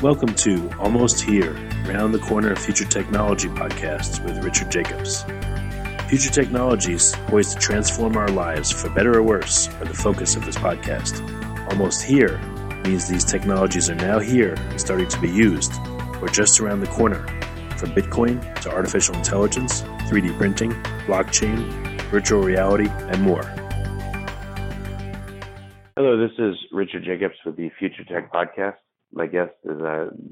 Welcome to Almost Here, Around the Corner of Future Technology podcast with Richard Jacobs. Future technologies poised to transform our lives for better or worse are the focus of this podcast. Almost here means these technologies are now here and starting to be used, or just around the corner, from Bitcoin to artificial intelligence, 3D printing, blockchain, virtual reality, and more. Hello, this is Richard Jacobs with the Future Tech Podcast. My guest is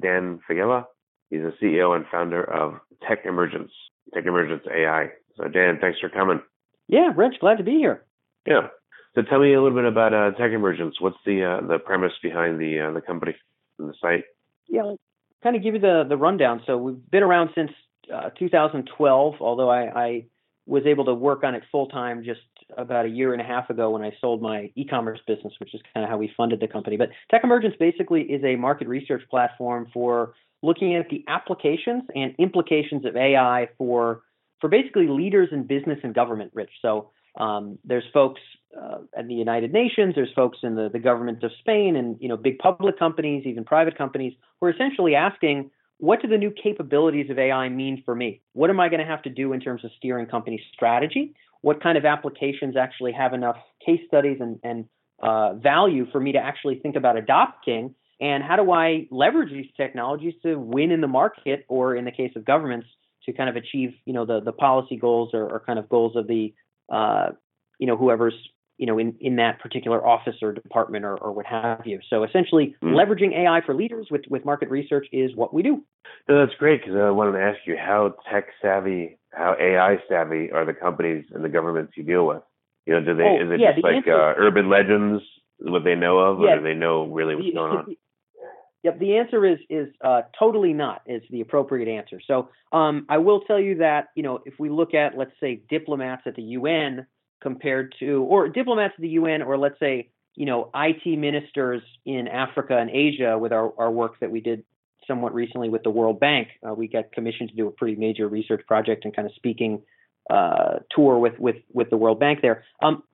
Dan Fagella. He's the CEO and founder of TechEmergence AI. So Dan, thanks for coming. Yeah, Rich, glad to be here. Yeah. So tell me a little bit about TechEmergence. What's the premise behind the company and the site? Yeah, I'll kind of give you the rundown. So we've been around since 2012, although I was able to work on it full-time just about a year and a half ago when I sold my e-commerce business, which is kind of how we funded the company. But TechEmergence basically is a market research platform for looking at the applications and implications of AI for basically leaders in business and government, Rich. So there's folks at the United Nations, there's folks in the government of Spain and, you know, big public companies, even private companies, who are essentially asking, what do the new capabilities of AI mean for me? What am I going to have to do in terms of steering company strategy? What kind of applications actually have enough case studies and value for me to actually think about adopting? And how do I leverage these technologies to win in the market, or in the case of governments, to kind of achieve, you know, the policy goals or kind of goals of the, you know, whoever's, you know, in that particular office or department or what have you. So essentially leveraging AI for leaders with market research is what we do. No, that's great, because I wanted to ask you how tech savvy, how AI savvy are the companies and the governments you deal with? You know, do they, is it just like urban legends, what they know of, or do they know really what's going on? Yep, the answer is totally not is the appropriate answer. So I will tell you that, you know, if we look at, let's say, diplomats at the UN compared to, or diplomats at the UN, or let's say, you know, IT ministers in Africa and Asia with our work that we did somewhat recently with the World Bank, we got commissioned to do a pretty major research project and kind of speaking tour with the World Bank there.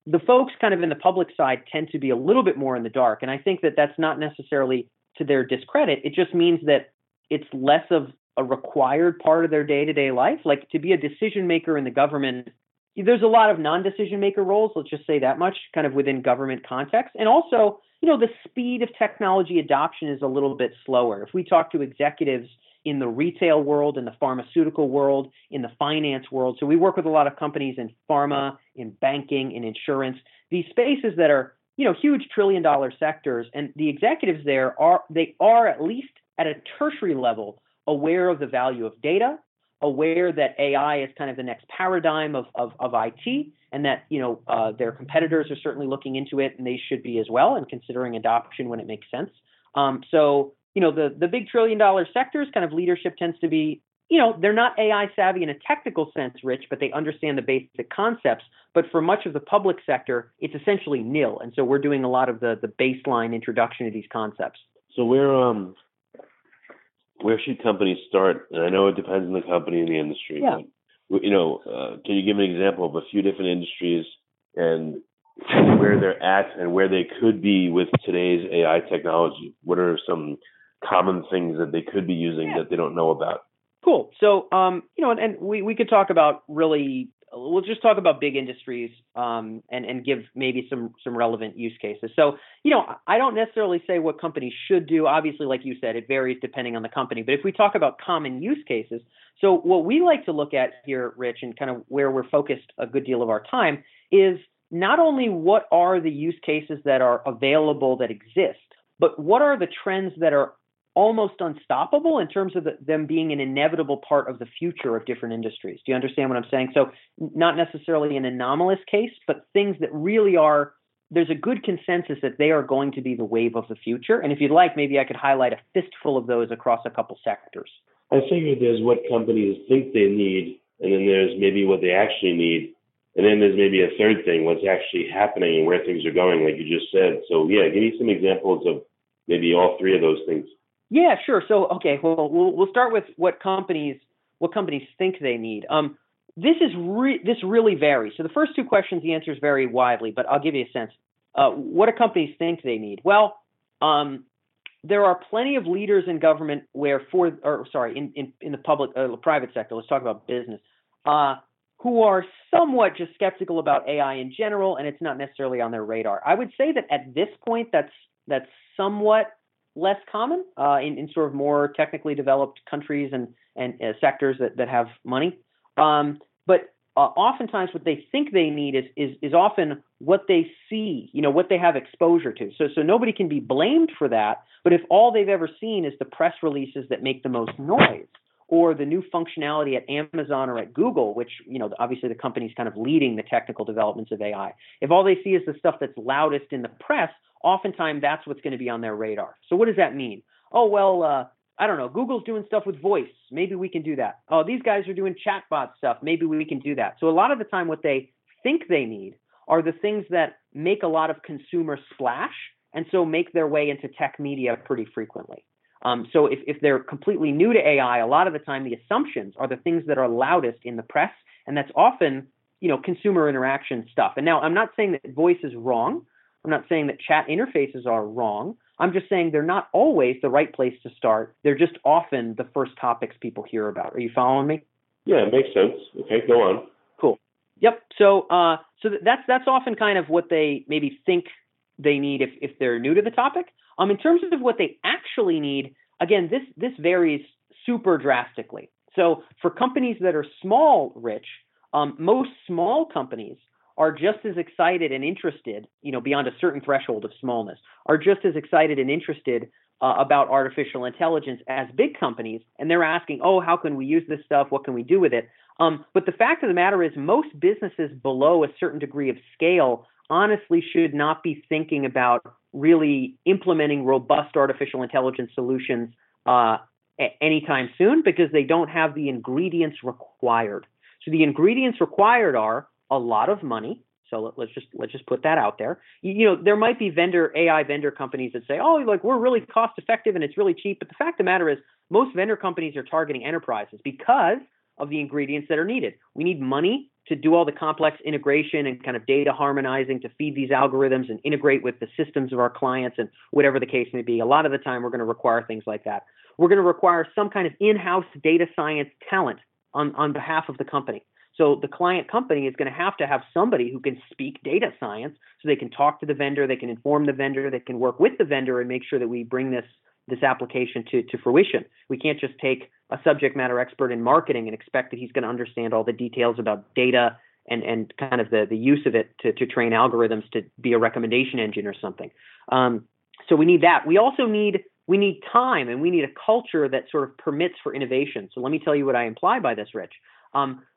The folks kind of in the public side tend to be a little bit more in the dark. And I think that that's not necessarily to their discredit. It just means that it's less of a required part of their day-to-day life. Like, to be a decision maker in the government, there's a lot of non-decision maker roles, let's just say that much, kind of within government context. And also, you know, the speed of technology adoption is a little bit slower. If we talk to executives in the retail world, in the pharmaceutical world, in the finance world, so we work with a lot of companies in pharma, in banking, in insurance, these spaces that are, you know, huge trillion-dollar sectors, and the executives there are at least at a tertiary level aware of the value of data, aware that AI is kind of the next paradigm of IT, and that, you know, their competitors are certainly looking into it, and they should be as well, and considering adoption when it makes sense. So, you know, the big trillion-dollar sectors, kind of leadership tends to be, you know, they're not AI savvy in a technical sense, Rich, but they understand the basic concepts. But for much of the public sector, it's essentially nil. And so we're doing a lot of the baseline introduction of these concepts. So where should companies start? And I know it depends on the company and the industry. Yeah. But, you know, can you give an example of a few different industries and where they're at and where they could be with today's AI technology? What are some common things that they could be using that they don't know about? Cool. So, you know, and we could talk about really, we'll just talk about big industries and give maybe some relevant use cases. So, you know, I don't necessarily say what companies should do. Obviously, like you said, it varies depending on the company. But if we talk about common use cases, so what we like to look at here, Rich, and kind of where we're focused a good deal of our time is not only what are the use cases that are available that exist, but what are the trends that are almost unstoppable in terms of them being an inevitable part of the future of different industries. Do you understand what I'm saying? So not necessarily an anomalous case, but things that really are, there's a good consensus that they are going to be the wave of the future. And if you'd like, maybe I could highlight a fistful of those across a couple sectors. I figure there's what companies think they need, and then there's maybe what they actually need. And then there's maybe a third thing, what's actually happening and where things are going, like you just said. So yeah, give me some examples of maybe all three of those things. Yeah, sure. So, okay, well, we'll start with what companies think they need. This really varies. So the first two questions, the answers vary widely, but I'll give you a sense. What do companies think they need? Well, There are plenty of leaders in government where in the public, private sector, let's talk about business, who are somewhat just skeptical about AI in general, and it's not necessarily on their radar. I would say that at this point, that's somewhat less common in sort of more technically developed countries and sectors that have money. But oftentimes what they think they need is often what they see, what they have exposure to. So nobody can be blamed for that. But if all they've ever seen is the press releases that make the most noise, or the new functionality at Amazon or at Google, which, obviously the company's kind of leading the technical developments of AI. If all they see is the stuff that's loudest in the press, oftentimes that's what's going to be on their radar. So what does that mean? Oh, well, I don't know. Google's doing stuff with voice. Maybe we can do that. Oh, these guys are doing chatbot stuff. Maybe we can do that. So a lot of the time what they think they need are the things that make a lot of consumer splash and so make their way into tech media pretty frequently. So if they're completely new to AI, a lot of the time the assumptions are the things that are loudest in the press, and that's often, consumer interaction stuff. And now I'm not saying that voice is wrong. I'm not saying that chat interfaces are wrong. I'm just saying they're not always the right place to start. They're just often the first topics people hear about. Are you following me? Yeah, it makes sense. Okay, go on. Cool. Yep. So that's often kind of what they maybe think they need if they're new to the topic. In terms of what they actually need, again, this varies super drastically. So for companies that are small, Rich, most small companies are just as excited and interested, beyond a certain threshold of smallness, are just as excited and interested about artificial intelligence as big companies. And they're asking, how can we use this stuff? What can we do with it? But the fact of the matter is most businesses below a certain degree of scale honestly should not be thinking about really implementing robust artificial intelligence solutions anytime soon because they don't have the ingredients required. So the ingredients required are a lot of money. So let's just put that out there. There might be AI vendor companies that say, we're really cost effective and it's really cheap. But the fact of the matter is most vendor companies are targeting enterprises because of the ingredients that are needed. We need money to do all the complex integration and kind of data harmonizing to feed these algorithms and integrate with the systems of our clients and whatever the case may be. A lot of the time, we're going to require things like that. We're going to require some kind of in-house data science talent on behalf of the company. So the client company is going to have somebody who can speak data science so they can talk to the vendor, they can inform the vendor, they can work with the vendor and make sure that we bring this application to fruition. We can't just take a subject matter expert in marketing and expect that he's going to understand all the details about data and kind of the use of it to train algorithms to be a recommendation engine or something. So we need that. We also need time and we need a culture that sort of permits for innovation. So let me tell you what I imply by this, Rich.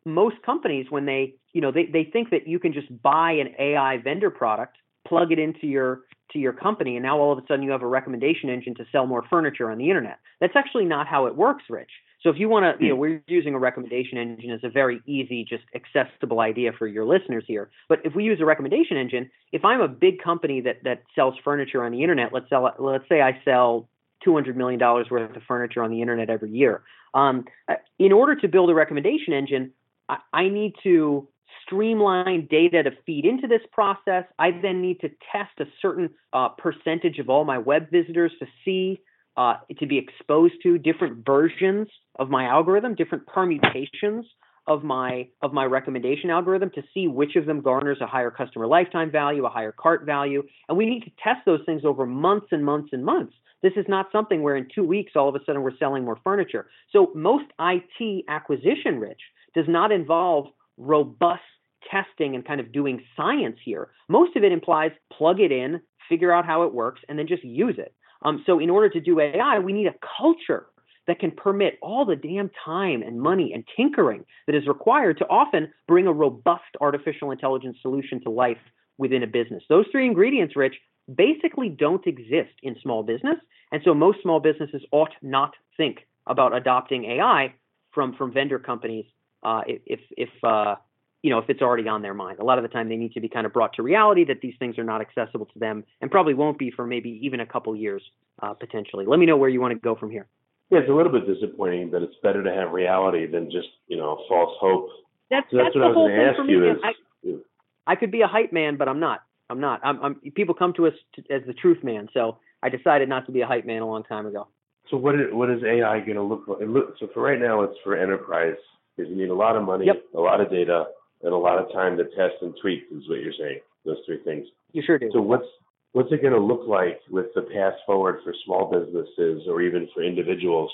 Most companies, when they think that you can just buy an AI vendor product, plug it into your company, and now all of a sudden you have a recommendation engine to sell more furniture on the internet. That's actually not how it works, Rich. So if you want to, we're using a recommendation engine as a very easy, just accessible idea for your listeners here. But if we use a recommendation engine, if I'm a big company that sells furniture on the internet, let's say I sell $200 million worth of furniture on the internet every year. In order to build a recommendation engine, I need to streamline data to feed into this process. I then need to test a certain percentage of all my web visitors to see, to be exposed to different versions of my algorithm, different permutations of my recommendation algorithm to see which of them garners a higher customer lifetime value, a higher cart value. And we need to test those things over months and months and months. This is not something where in 2 weeks, all of a sudden we're selling more furniture. So most IT acquisition, Rich, does not involve robust testing and kind of doing science here. Most of it implies plug it in, figure out how it works, and then just use it. So in order to do AI, we need a culture that can permit all the damn time and money and tinkering that is required to often bring a robust artificial intelligence solution to life within a business. Those three ingredients, Rich, basically don't exist in small business. And so most small businesses ought not think about adopting AI from vendor companies if it's already on their mind. A lot of the time they need to be kind of brought to reality that these things are not accessible to them and probably won't be for maybe even a couple years potentially. Let me know where you want to go from here. Yeah, it's a little bit disappointing that it's better to have reality than just, false hope. That's what I was going to ask you. I could be a hype man, but I'm not. People come to us as the truth man. So I decided not to be a hype man a long time ago. So what is AI going to look like? So for right now, it's for enterprise, because you need a lot of money, yep, a lot of data, and a lot of time to test and tweak, is what you're saying, those three things. You sure do. So what's it going to look like with the path forward for small businesses or even for individuals?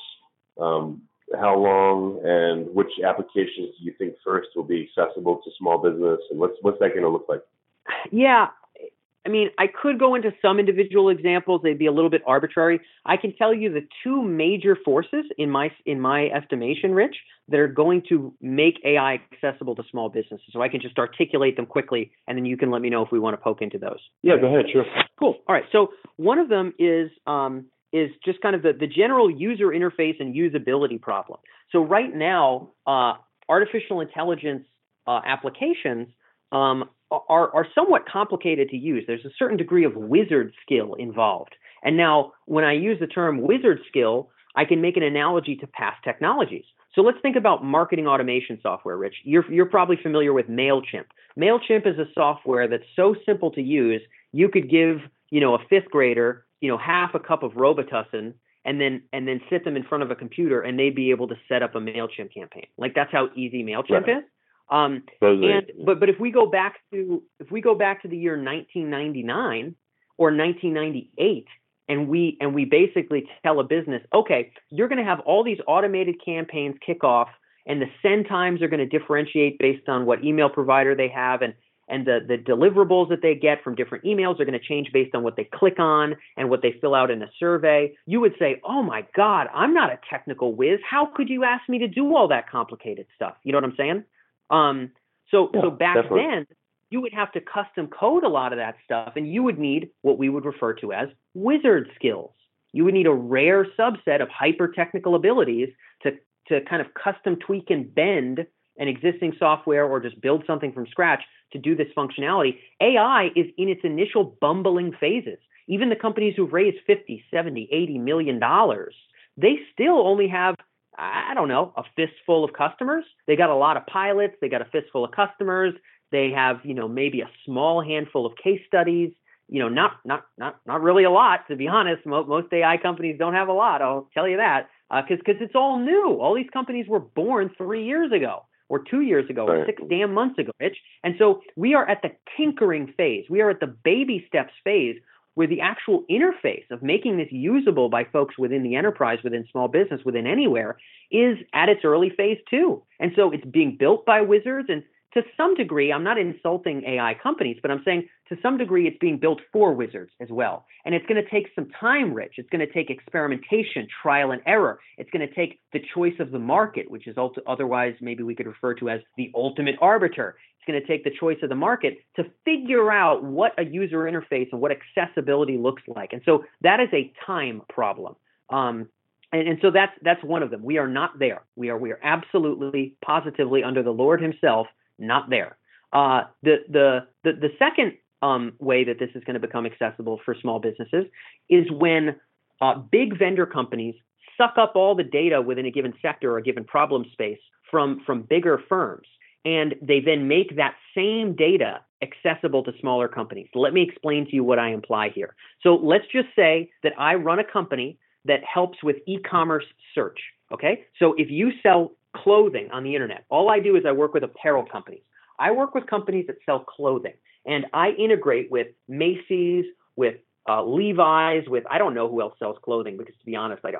How long and which applications do you think first will be accessible to small business? And what's that going to look like? Yeah. I mean, I could go into some individual examples. They'd be a little bit arbitrary. I can tell you the two major forces in my estimation, Rich, that are going to make AI accessible to small businesses. So I can just articulate them quickly, and then you can let me know if we want to poke into those. Yeah, go ahead. Sure. Cool. All right. So one of them is just kind of the general user interface and usability problem. So right now, artificial intelligence applications are somewhat complicated to use. There's a certain degree of wizard skill involved. And now when I use the term wizard skill, I can make an analogy to past technologies. So let's think about marketing automation software, Rich. You're probably familiar with MailChimp. MailChimp is a software that's so simple to use, you could give, a fifth grader, half a cup of Robitussin and then sit them in front of a computer and they'd be able to set up a MailChimp campaign. Like that's how easy MailChimp is. But if we go back to the year 1999 or 1998 and we basically tell a business, okay, you're going to have all these automated campaigns kick off and the send times are going to differentiate based on what email provider they have, and the deliverables that they get from different emails are going to change based on what they click on and what they fill out in a survey. You would say, oh my God, I'm not a technical whiz. How could you ask me to do all that complicated stuff? You know what I'm saying? So back then you would have to custom code a lot of that stuff, and you would need what we would refer to as wizard skills. You would need a rare subset of hyper technical abilities to kind of custom tweak and bend an existing software or just build something from scratch to do this functionality. AI is in its initial bumbling phases. Even the companies who've raised $50, $70, $80 million, they still only have, I don't know, a fistful of customers. They got a lot of pilots. They got a fistful of customers. They have, maybe a small handful of case studies. Not really a lot, to be honest. Most AI companies don't have a lot. I'll tell you that, because it's all new. All these companies were born 3 years ago, or 2 years ago, or 6 damn months ago, Rich. And so we are at the tinkering phase. We are at the baby steps phase, where the actual interface of making this usable by folks within the enterprise, within small business, within anywhere, is at its early phase too. And so it's being built by wizards. And to some degree, I'm not insulting AI companies, but I'm saying to some degree, it's being built for wizards as well. And it's going to take some time, Rich. It's going to take experimentation, trial and error. It's going to take the choice of the market, which is otherwise maybe we could refer to as the ultimate arbiter. It's going to take the choice of the market to figure out what a user interface and what accessibility looks like. And so that is a time problem. And so that's one of them. We are not there. We are absolutely, positively, under the Lord himself, not there. The second way that this is going to become accessible for small businesses is when big vendor companies suck up all the data within a given sector or a given problem space from bigger firms. And they then make that same data accessible to smaller companies. Let me explain to you what I imply here. So let's just say that I run a company that helps with e-commerce search. Okay. So if you sell clothing on the internet, all I do is I work with apparel companies. I work with companies that sell clothing, and I integrate with Macy's, with Levi's, with, I don't know who else sells clothing, because to be honest, I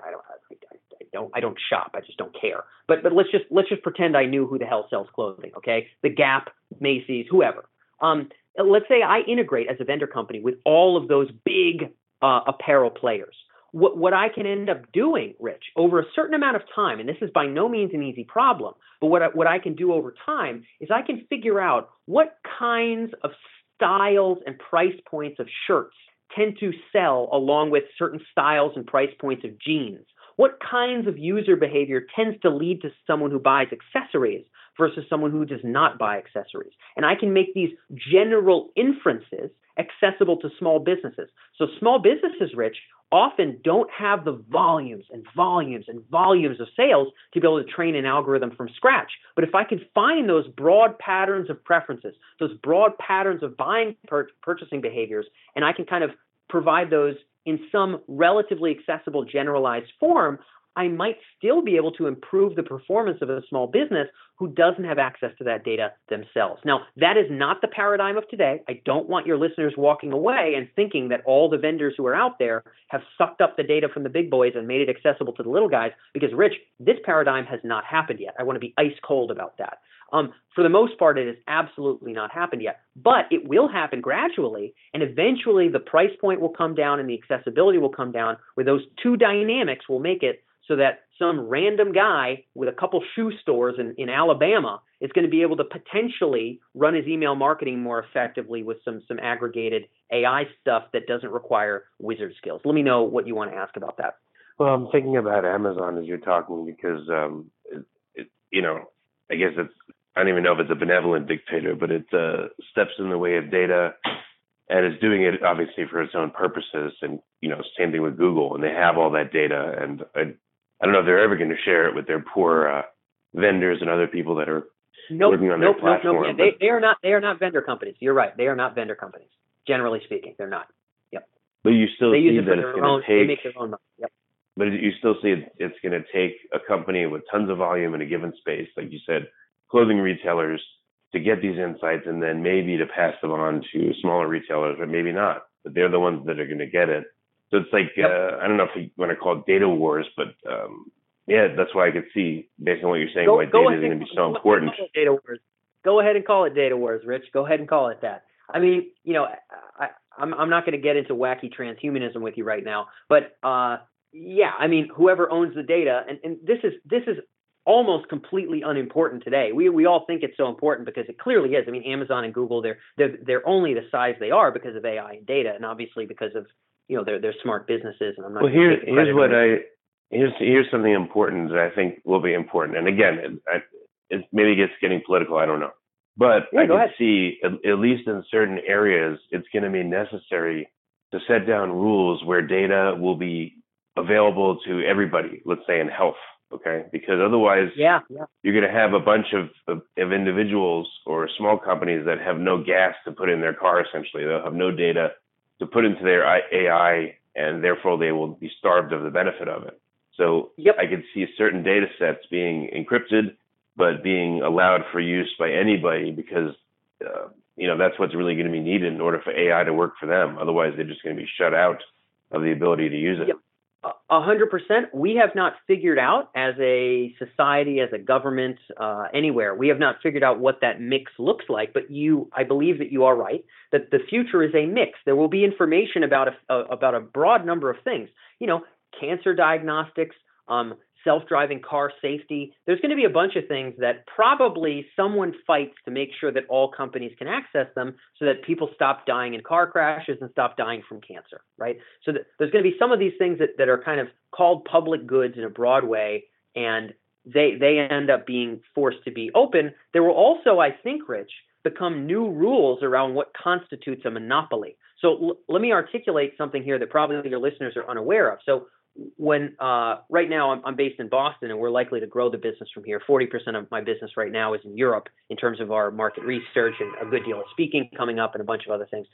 don't shop. I just don't care. But let's just pretend I knew who the hell sells clothing. Okay, The Gap, Macy's, whoever. Let's say I integrate as a vendor company with all of those big apparel players. What I can end up doing, Rich, over a certain amount of time, and this is by no means an easy problem, but what I can do over time is I can figure out what kinds of styles and price points of shirts tend to sell along with certain styles and price points of jeans. What kinds of user behavior tends to lead to someone who buys accessories versus someone who does not buy accessories? And I can make these general inferences accessible to small businesses. So small businesses, Rich, often don't have the volumes and volumes and volumes of sales to be able to train an algorithm from scratch. But if I can find those broad patterns of preferences, those broad patterns of buying purchasing behaviors, and I can kind of provide those in some relatively accessible, generalized form, I might still be able to improve the performance of a small business who doesn't have access to that data themselves. Now, that is not the paradigm of today. I don't want your listeners walking away and thinking that all the vendors who are out there have sucked up the data from the big boys and made it accessible to the little guys, because, Rich, this paradigm has not happened yet. I want to be ice cold about that. For the most part, it has absolutely not happened yet, but it will happen gradually, and eventually the price point will come down and the accessibility will come down, where those two dynamics will make it so that some random guy with a couple shoe stores in Alabama is going to be able to potentially run his email marketing more effectively with some aggregated AI stuff that doesn't require wizard skills. Let me know what you want to ask about that. Well, I'm thinking about Amazon as you're talking, because, I guess I don't even know if it's a benevolent dictator, but it steps in the way of data, and it's doing it obviously for its own purposes. And, same thing with Google, and they have all that data. And I don't know if they're ever going to share it with their poor vendors and other people that are working on their platform. Nope. They are not vendor companies. You're right. They are not vendor companies. Generally speaking, they're not. Yep. But you still see that it's going to take. They make their own money. Yep. But you still see it's going to take a company with tons of volume in a given space, like you said, clothing retailers, to get these insights, and then maybe to pass them on to smaller retailers, but maybe not. But they're the ones that are going to get it. So it's like, yep. I don't know if you want to call it data wars, but that's why I could see, based on what you're saying, why data is going to be so important. Data wars. Go ahead and call it data wars, Rich. Go ahead and call it that. I mean, I'm not going to get into wacky transhumanism with you right now, but whoever owns the data, and this is almost completely unimportant today. We all think it's so important because it clearly is. I mean, Amazon and Google, they're only the size they are because of AI and data, and obviously because of they're smart businesses. And I'm not. Well, here's something important that I think will be important. And again, it maybe gets getting political. I don't know, but yeah, I can see at least in certain areas it's going to be necessary to set down rules where data will be available to everybody, let's say in health, okay? Because otherwise you're going to have a bunch of individuals or small companies that have no gas to put in their car, essentially. They'll have no data to put into their AI, and therefore they will be starved of the benefit of it. So I could see certain data sets being encrypted, but being allowed for use by anybody, because that's what's really going to be needed in order for AI to work for them. Otherwise, they're just going to be shut out of the ability to use it. Yep. 100%. We have not figured out as a society, as a government, anywhere, we have not figured out what that mix looks like. But I believe that you are right, that the future is a mix. There will be information about a broad number of things, cancer diagnostics, self-driving car safety. There's going to be a bunch of things that probably someone fights to make sure that all companies can access them, so that people stop dying in car crashes and stop dying from cancer, right? So there's going to be some of these things that are kind of called public goods in a broad way, and they end up being forced to be open. There will also, I think, Rich, become new rules around what constitutes a monopoly. So let me articulate something here that probably your listeners are unaware of. So when right now I'm based in Boston, and we're likely to grow the business from here. 40% of my business right now is in Europe in terms of our market research, and a good deal of speaking coming up and a bunch of other things.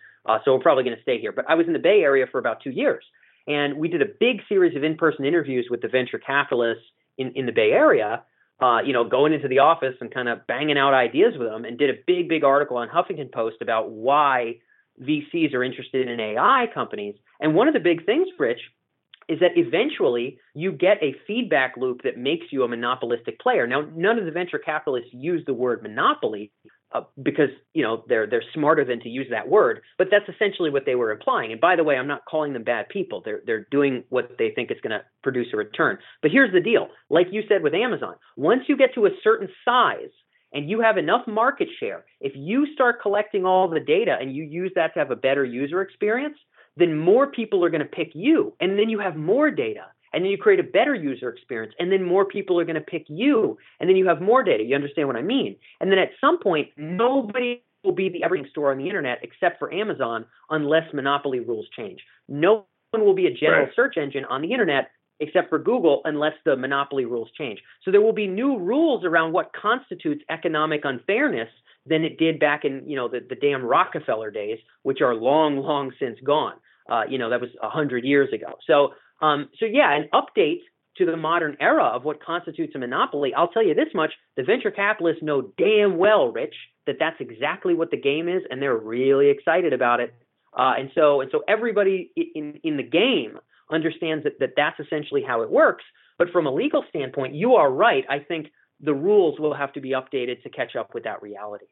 So we're probably going to stay here. But I was in the Bay Area for about 2 years, and we did a big series of in-person interviews with the venture capitalists in the Bay Area, going into the office and kind of banging out ideas with them, and did a big article on Huffington Post about why VCs are interested in AI companies. And one of the big things, Rich, is that eventually you get a feedback loop that makes you a monopolistic player. Now, none of the venture capitalists use the word monopoly because they're smarter than to use that word, but that's essentially what they were implying. And by the way, I'm not calling them bad people. They're doing what they think is going to produce a return. But here's the deal. Like you said with Amazon, once you get to a certain size and you have enough market share, if you start collecting all the data and you use that to have a better user experience, then more people are going to pick you, and then you have more data, and then you create a better user experience, and then more people are going to pick you, and then you have more data. You understand what I mean? And then at some point, nobody will be the everything store on the internet except for Amazon, unless monopoly rules change. No one will be a general search engine on the internet except for Google, unless the monopoly rules change. So there will be new rules around what constitutes economic unfairness than it did back in the damn Rockefeller days, which are long, long since gone. that was 100 years ago. So yeah, an update to the modern era of what constitutes a monopoly. I'll tell you this much: the venture capitalists know damn well, Rich, that that's exactly what the game is, and they're really excited about it. And so everybody in the game understands that that's essentially how it works. But from a legal standpoint, you are right. I think the rules will have to be updated to catch up with that reality.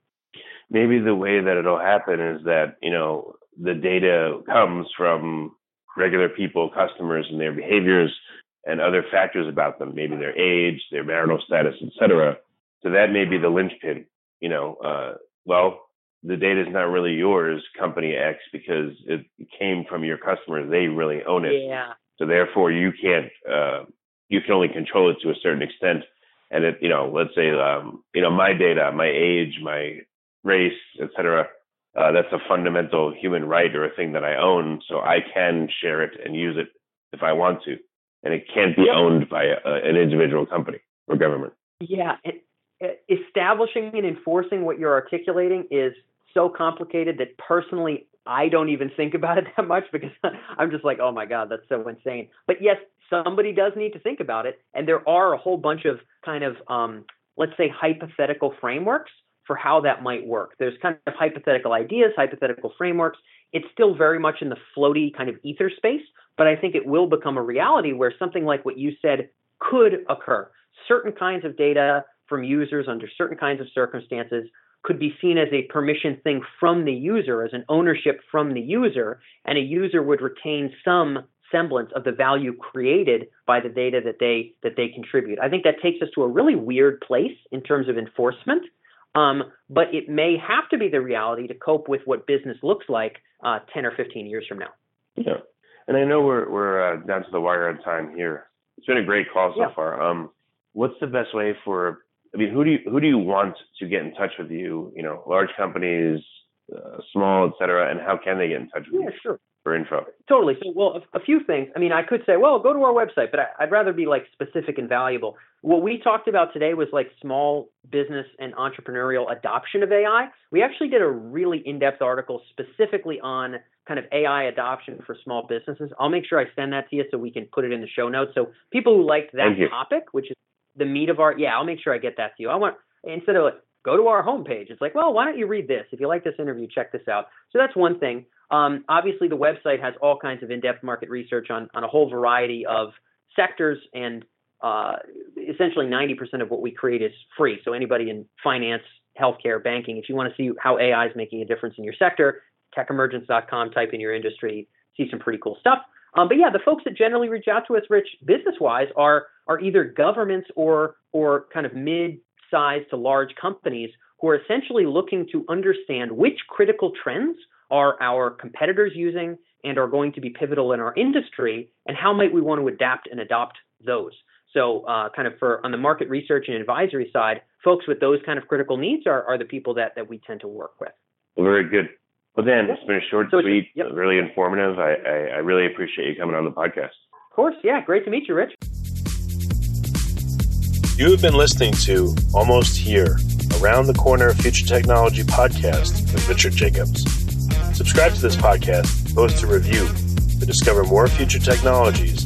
Maybe the way that it'll happen is that, the data comes from regular people, customers, and their behaviors and other factors about them, maybe their age, their marital status, et cetera. So that may be the linchpin, the data is not really yours, company X, because it came from your customers. They really own it. Yeah. So therefore you can't, you can only control it to a certain extent. And it, let's say, my data, my age, my race, et cetera, that's a fundamental human right or a thing that I own. So I can share it and use it if I want to. And it can't be owned by an individual company or government. Yeah. Establishing and enforcing what you're articulating is so complicated that personally, I don't even think about it that much because I'm just like, oh my God, that's so insane. But yes, somebody does need to think about it. And there are a whole bunch of kind of, let's say, hypothetical frameworks for how that might work. There's kind of hypothetical ideas, hypothetical frameworks. It's still very much in the floaty kind of ether space, but I think it will become a reality where something like what you said could occur. Certain kinds of data from users under certain kinds of circumstances could be seen as a permission thing from the user, as an ownership from the user, and a user would retain some semblance of the value created by the data that they contribute. I think that takes us to a really weird place in terms of enforcement, but it may have to be the reality to cope with what business looks like 10 or 15 years from now. Yeah, and I know we're down to the wire on time here. It's been a great call so far. What's the best way for? I mean, who do you want to get in touch with you? Large companies, small, et cetera, and how can they get in touch with you? Yeah, sure. For info. Totally. So, well, a few things. I mean, I could say, well, go to our website, but I'd rather be like specific and valuable. What we talked about today was like small business and entrepreneurial adoption of AI. We actually did a really in-depth article specifically on kind of AI adoption for small businesses. I'll make sure I send that to you so we can put it in the show notes. So people who liked that topic, which is the meat of our, I'll make sure I get that to you. I want, instead of like, go to our homepage, it's like, well, why don't you read this? If you like this interview, check this out. So that's one thing. Obviously, the website has all kinds of in-depth market research on a whole variety of sectors, and essentially 90% of what we create is free. So anybody in finance, healthcare, banking, if you want to see how AI is making a difference in your sector, techemergence.com, type in your industry, see some pretty cool stuff. But yeah, the folks that generally reach out to us, Rich, business-wise, are either governments or kind of mid-sized to large companies who are essentially looking to understand which critical trends are our competitors using and are going to be pivotal in our industry, and how might we want to adapt and adopt those? So kind of on the market research and advisory side, folks with those kind of critical needs are the people that we tend to work with. Well, very good. Well, Dan, it's been a short, sweet, really informative. I really appreciate you coming on the podcast. Of course. Yeah. Great to meet you, Rich. You have been listening to Almost Here, Around the Corner Future Technology Podcast with Richard Jacobs. Subscribe to this podcast, post a review, to discover more future technologies